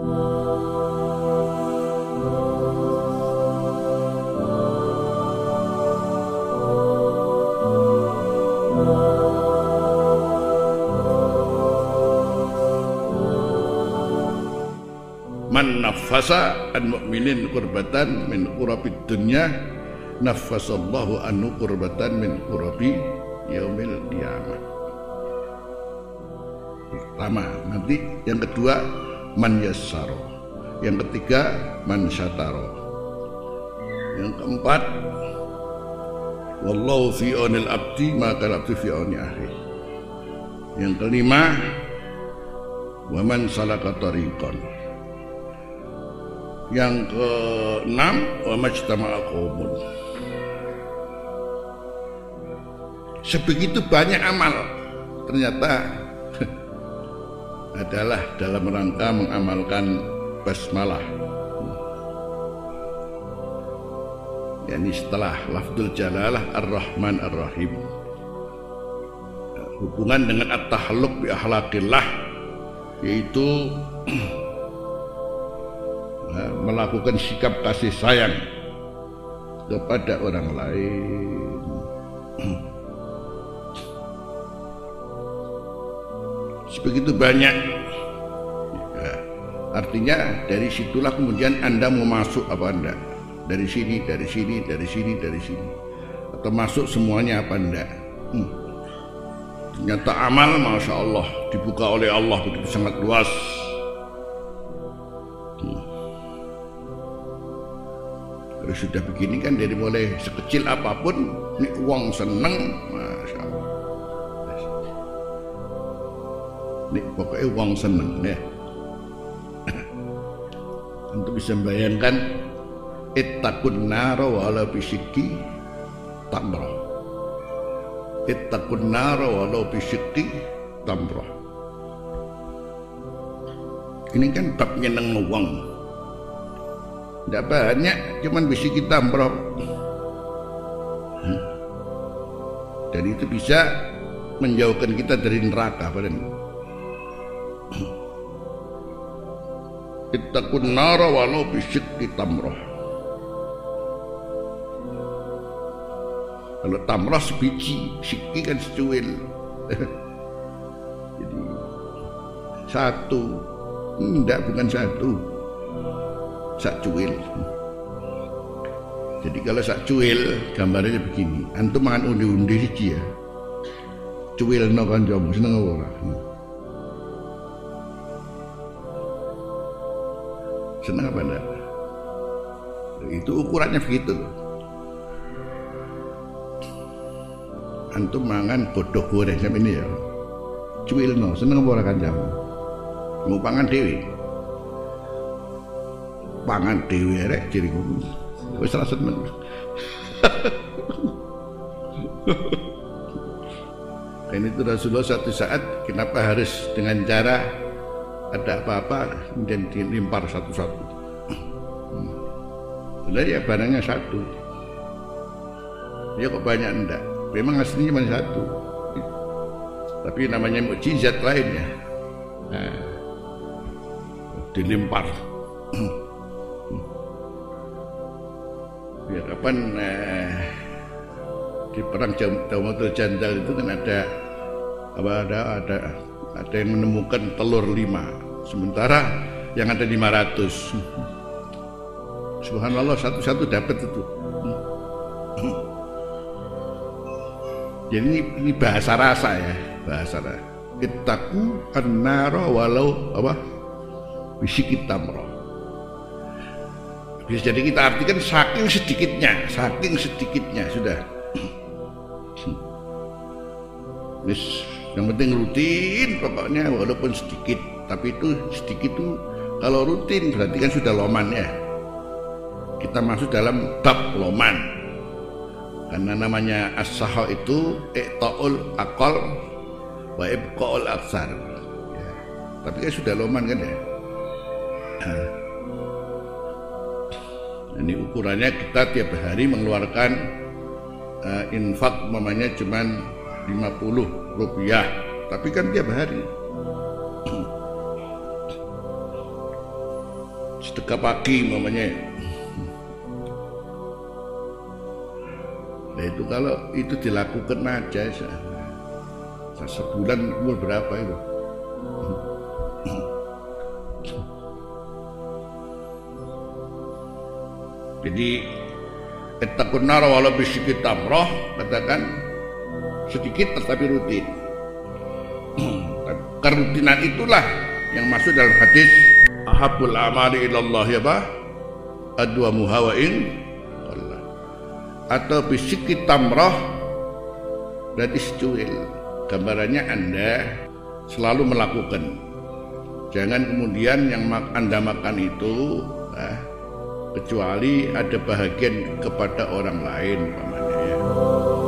Man nafasa an mu'minin kurbatan min kurabid dunya nafasallahu anhu kurbatan min kurabi yaumil qiyamah. Pertama, nanti yang kedua man yassaro, yang ketiga man syataro, yang keempat wallahu fi onil abdi maka labdi fi oni ahli, yang kelima waman salaka tariqan, yang ke-6 wa majtama'a qaumun. Sebegitu banyak amal ternyata adalah dalam rangka mengamalkan basmalah. Yani setelah lafzul jalalah ar-Rahman ar-Rahim, hubungan dengan at-tahalluq bi akhlaqillah, yaitu melakukan sikap kasih sayang kepada orang lain. Sebegitu banyak ya, artinya dari situlah kemudian Anda mau masuk apa enggak, dari sini, dari sini, dari sini, dari sini, atau masuk semuanya apa enggak. Ternyata amal Masya Allah dibuka oleh Allah begitu sangat luas. Sudah begini kan, dari mulai sekecil apapun nih uang seneng, Masya Allah, nih pokoknya uang seneng ya. Untuk bisa membayangkan ittaqun nar walau bisyikki tamrah, ittaqun nar walau bisyikki tamrah. Ini kan bab nyeneng uang. Tidak banyak, cuman bisa kita ambrok. Dan itu bisa menjauhkan kita dari neraka. Ittaqun nara walau bisyikki tamrah. Kalau tamrah sebiji, sikki kan secuil. Jadi satu, enggak, bukan satu, sak cuil. Jadi kalau sak cuil gambarnya begini, antum makan undi-undi siji ya. Cuil no kancamu seneng ora? Seneng apa enggak? Itu ukurannya begitu. Antum mangan godhog goreng sampe ini ya. Cuil no, seneng apa ora kancamu? Mau pangan dhewe. Pangan dewe rek ciri ngono. Wis ra seneng. Ini tuh Rasulullah satu saat kenapa harus dengan cara ada apa-apa kemudian dilimpar satu-satu. Sudah ya barangnya satu. Ya kok banyak enggak? Memang aslinya cuma satu. Tapi namanya mukjizat lainnya. Nah, dilimpar. Ya kapan di perang Jamratul Jandal itu kan ada yang menemukan telur 5, sementara yang ada 500. Subhanallah, satu-satu dapat itu. Jadi ini bahasa rasa ya, bahasa rasa. Ittaqu an-nara walau apa? Bisyikki tamrah. Bisa jadi kita artikan saking sedikitnya sudah. Terus yang penting rutin pokoknya walaupun sedikit, tapi itu sedikit itu kalau rutin berarti kan sudah loman ya. Kita masuk dalam bab loman. Karena namanya as-sahha itu iqta'ul aqal wa ibqa'ul aksar. Ya. Tapi kan sudah loman kan ya. Ini ukurannya kita tiap hari mengeluarkan infak mamanya cuman 50 rupiah, tapi kan tiap hari. sedekah pagi namanya. Nah itu kalau itu dilakukan aja sebulan umur berapa itu? Jadi ittaqun nar walau bisyikki tamrah, katakan sedikit tetapi rutin. Kerutinan itulah yang masuk dalam hadis ahabbul amali ilallah ya bah adwa muhawain Allah atau bisyikki tamrah dan istuil. Gambarannya Anda selalu melakukan, jangan kemudian yang Anda makan itu kecuali ada bahagian kepada orang lain, namanya ya.